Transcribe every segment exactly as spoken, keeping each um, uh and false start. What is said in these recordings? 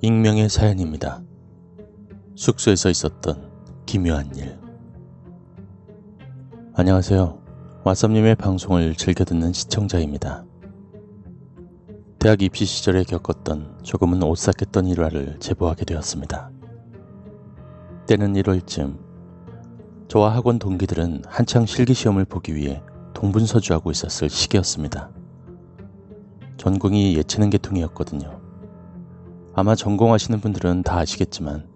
익명의 사연입니다. 숙소에서 있었던 기묘한 일. 안녕하세요. 왓썹님의 방송을 즐겨 듣는 시청자입니다. 대학 입시 시절에 겪었던 조금은 오싹했던 일화를 제보하게 되었습니다. 때는 일월쯤 저와 학원 동기들은 한창 실기시험을 보기 위해 동분서주하고 있었을 시기였습니다. 전공이 예체능 계통이었거든요. 아마 전공하시는 분들은 다 아시겠지만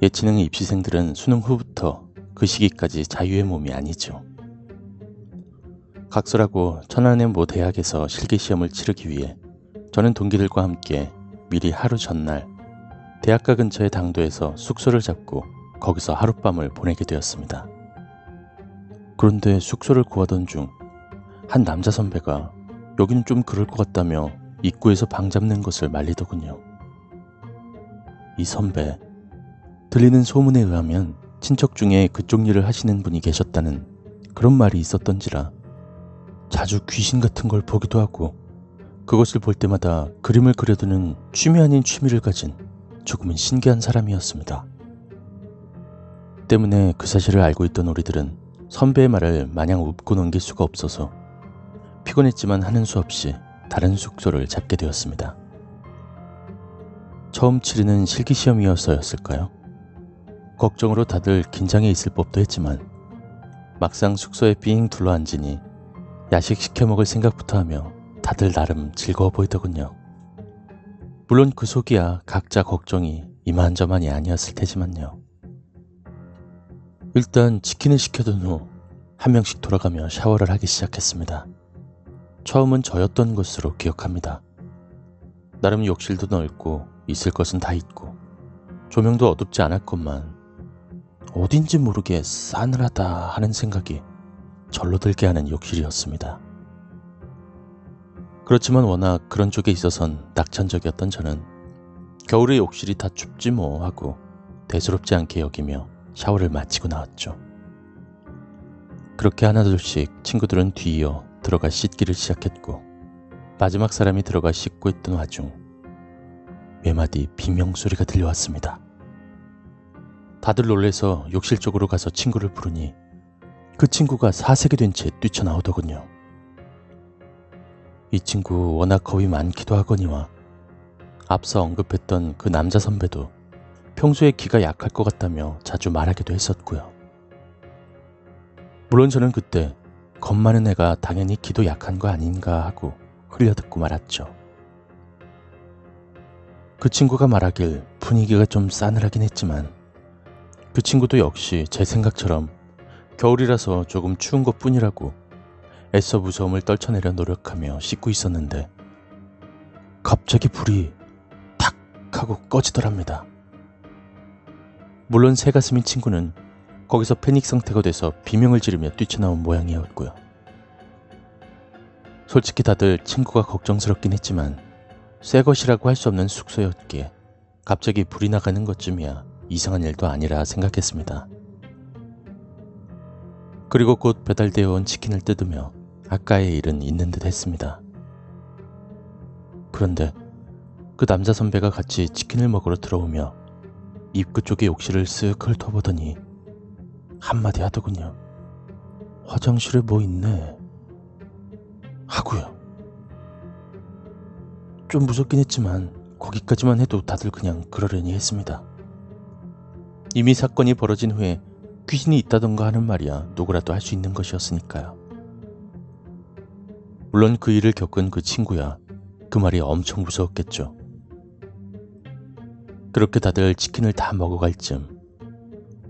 예체능 입시생들은 수능 후부터 그 시기까지 자유의 몸이 아니죠. 각서라고 천안의 모 대학에서 실기시험을 치르기 위해 저는 동기들과 함께 미리 하루 전날 대학가 근처의 당도에서 숙소를 잡고 거기서 하룻밤을 보내게 되었습니다. 그런데 숙소를 구하던 중 한 남자 선배가 여긴 좀 그럴 것 같다며 입구에서 방 잡는 것을 말리더군요. 이 선배, 들리는 소문에 의하면 친척 중에 그쪽 일을 하시는 분이 계셨다는 그런 말이 있었던지라 자주 귀신 같은 걸 보기도 하고 그것을 볼 때마다 그림을 그려두는 취미 아닌 취미를 가진 조금은 신기한 사람이었습니다. 때문에 그 사실을 알고 있던 우리들은 선배의 말을 마냥 웃고 넘길 수가 없어서 피곤했지만 하는 수 없이 다른 숙소를 잡게 되었습니다. 처음 치르는 실기시험이어서였을까요? 걱정으로 다들 긴장해 있을 법도 했지만 막상 숙소에 삥 둘러앉으니 야식 시켜먹을 생각부터 하며 다들 나름 즐거워 보이더군요. 물론 그 속이야 각자 걱정이 이만저만이 아니었을 테지만요. 일단 치킨을 시켜둔 후 한 명씩 돌아가며 샤워를 하기 시작했습니다. 처음은 저였던 것으로 기억합니다. 나름 욕실도 넓고 있을 것은 다 있고 조명도 어둡지 않았건만 어딘지 모르게 싸늘하다 하는 생각이 절로 들게 하는 욕실이었습니다. 그렇지만 워낙 그런 쪽에 있어선 낙천적이었던 저는 겨울에 욕실이 다 춥지 뭐 하고 대수롭지 않게 여기며 샤워를 마치고 나왔죠. 그렇게 하나둘씩 친구들은 뒤이어 들어가 씻기를 시작했고 마지막 사람이 들어가 씻고 있던 와중 몇 마디 비명소리가 들려왔습니다. 다들 놀래서 욕실 쪽으로 가서 친구를 부르니 그 친구가 사색이 된 채 뛰쳐나오더군요. 이 친구 워낙 겁이 많기도 하거니와 앞서 언급했던 그 남자 선배도 평소에 기가 약할 것 같다며 자주 말하기도 했었고요. 물론 저는 그때 겁 많은 애가 당연히 기도 약한 거 아닌가 하고 흘려듣고 말았죠. 그 친구가 말하길 분위기가 좀 싸늘하긴 했지만 그 친구도 역시 제 생각처럼 겨울이라서 조금 추운 것 뿐이라고 애써 무서움을 떨쳐내려 노력하며 씻고 있었는데 갑자기 불이 탁 하고 꺼지더랍니다. 물론 새가슴인 친구는 거기서 패닉 상태가 돼서 비명을 지르며 뛰쳐나온 모양이었고요. 솔직히 다들 친구가 걱정스럽긴 했지만 새 것이라고 할 수 없는 숙소였기에 갑자기 불이 나가는 것쯤이야 이상한 일도 아니라 생각했습니다. 그리고 곧 배달되어 온 치킨을 뜯으며 아까의 일은 있는 듯 했습니다. 그런데 그 남자 선배가 같이 치킨을 먹으러 들어오며 입구 쪽에 욕실을 쓱 훑어보더니 한마디 하더군요. 화장실에 뭐 있네 하고요. 좀 무섭긴 했지만 거기까지만 해도 다들 그냥 그러려니 했습니다. 이미 사건이 벌어진 후에 귀신이 있다던가 하는 말이야 누구라도 할 수 있는 것이었으니까요. 물론 그 일을 겪은 그 친구야 그 말이 엄청 무서웠겠죠. 그렇게 다들 치킨을 다 먹어갈 쯤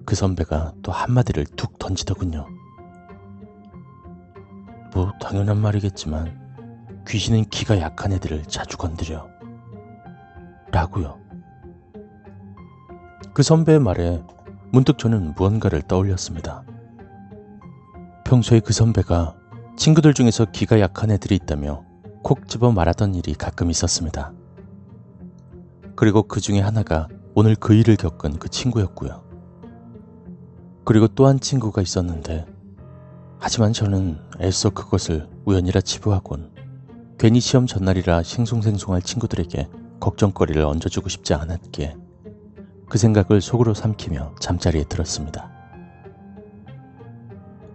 그 선배가 또 한마디를 툭 던지더군요. 뭐 당연한 말이겠지만 귀신은 기가 약한 애들을 자주 건드려 라고요. 그 선배의 말에 문득 저는 무언가를 떠올렸습니다. 평소에 그 선배가 친구들 중에서 기가 약한 애들이 있다며 콕 집어 말하던 일이 가끔 있었습니다. 그리고 그 중에 하나가 오늘 그 일을 겪은 그 친구였고요. 그리고 또 한 친구가 있었는데 하지만 저는 애써 그것을 우연이라 치부하곤 괜히 시험 전날이라 싱송생송할 친구들에게 걱정거리를 얹어주고 싶지 않았기에 그 생각을 속으로 삼키며 잠자리에 들었습니다.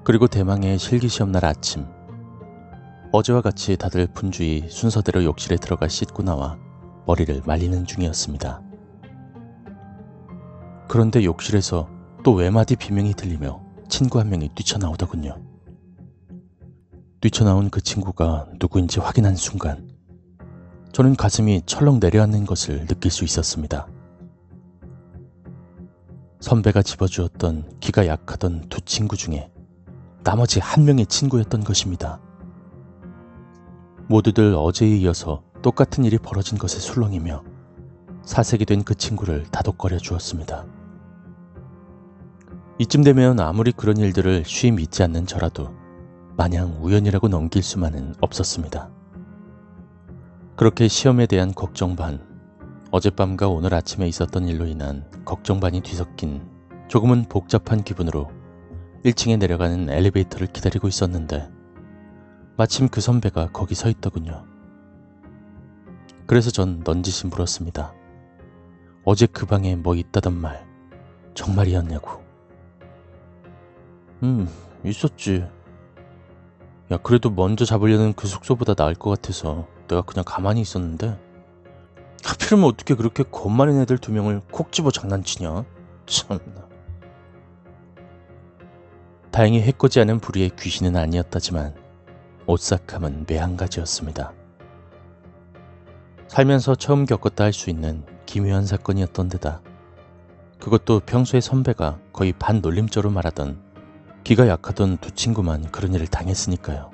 그리고 대망의 실기시험 날 아침, 어제와 같이 다들 분주히 순서대로 욕실에 들어가 씻고 나와 머리를 말리는 중이었습니다. 그런데 욕실에서 또 외마디 비명이 들리며 친구 한 명이 뛰쳐나오더군요. 뛰쳐나온 그 친구가 누구인지 확인한 순간 저는 가슴이 철렁 내려앉는 것을 느낄 수 있었습니다. 선배가 집어주었던 기가 약하던 두 친구 중에 나머지 한 명의 친구였던 것입니다. 모두들 어제에 이어서 똑같은 일이 벌어진 것에 술렁이며 사색이 된 그 친구를 다독거려 주었습니다. 이쯤 되면 아무리 그런 일들을 쉬이 믿지 않는 저라도 마냥 우연이라고 넘길 수만은 없었습니다. 그렇게 시험에 대한 걱정 반, 어젯밤과 오늘 아침에 있었던 일로 인한 걱정 반이 뒤섞인 조금은 복잡한 기분으로 일 층에 내려가는 엘리베이터를 기다리고 있었는데 마침 그 선배가 거기 서 있더군요. 그래서 전 넌지시 물었습니다. 어제 그 방에 뭐 있다던 말 정말이었냐고. 음, 있었지. 야, 그래도 먼저 잡으려는 그 숙소보다 나을 것 같아서 내가 그냥 가만히 있었는데 하필이면 어떻게 그렇게 겁 많은 애들 두 명을 콕 집어 장난치냐? 참나. 다행히 해코지 않은 부리의 귀신은 아니었다지만 오싹함은 매한가지였습니다. 살면서 처음 겪었다 할 수 있는 기묘한 사건이었던 데다 그것도 평소에 선배가 거의 반놀림조로 말하던 기가 약하던 두 친구만 그런 일을 당했으니까요.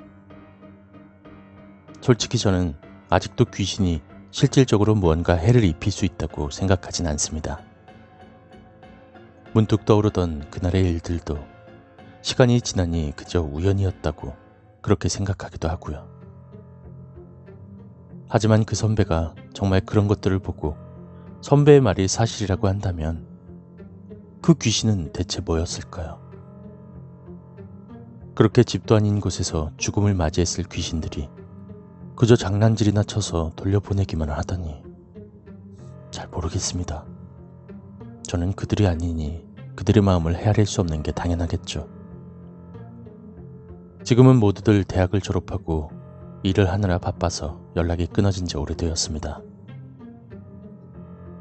솔직히 저는 아직도 귀신이 실질적으로 무언가 해를 입힐 수 있다고 생각하진 않습니다. 문득 떠오르던 그날의 일들도 시간이 지나니 그저 우연이었다고 그렇게 생각하기도 하고요. 하지만 그 선배가 정말 그런 것들을 보고 선배의 말이 사실이라고 한다면 그 귀신은 대체 뭐였을까요? 그렇게 집도 아닌 곳에서 죽음을 맞이했을 귀신들이 그저 장난질이나 쳐서 돌려보내기만 하다니 잘 모르겠습니다. 저는 그들이 아니니 그들의 마음을 헤아릴 수 없는 게 당연하겠죠. 지금은 모두들 대학을 졸업하고 일을 하느라 바빠서 연락이 끊어진 지 오래되었습니다.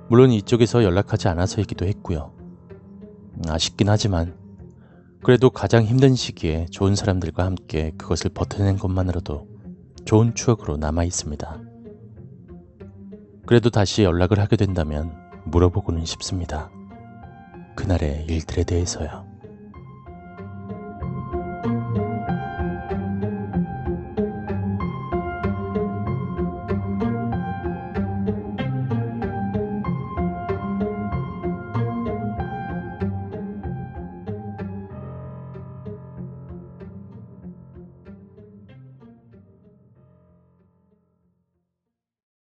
물론 이쪽에서 연락하지 않아서이기도 했고요. 아쉽긴 하지만 그래도 가장 힘든 시기에 좋은 사람들과 함께 그것을 버텨낸 것만으로도 좋은 추억으로 남아있습니다. 그래도 다시 연락을 하게 된다면 물어보고는 싶습니다. 그날의 일들에 대해서요.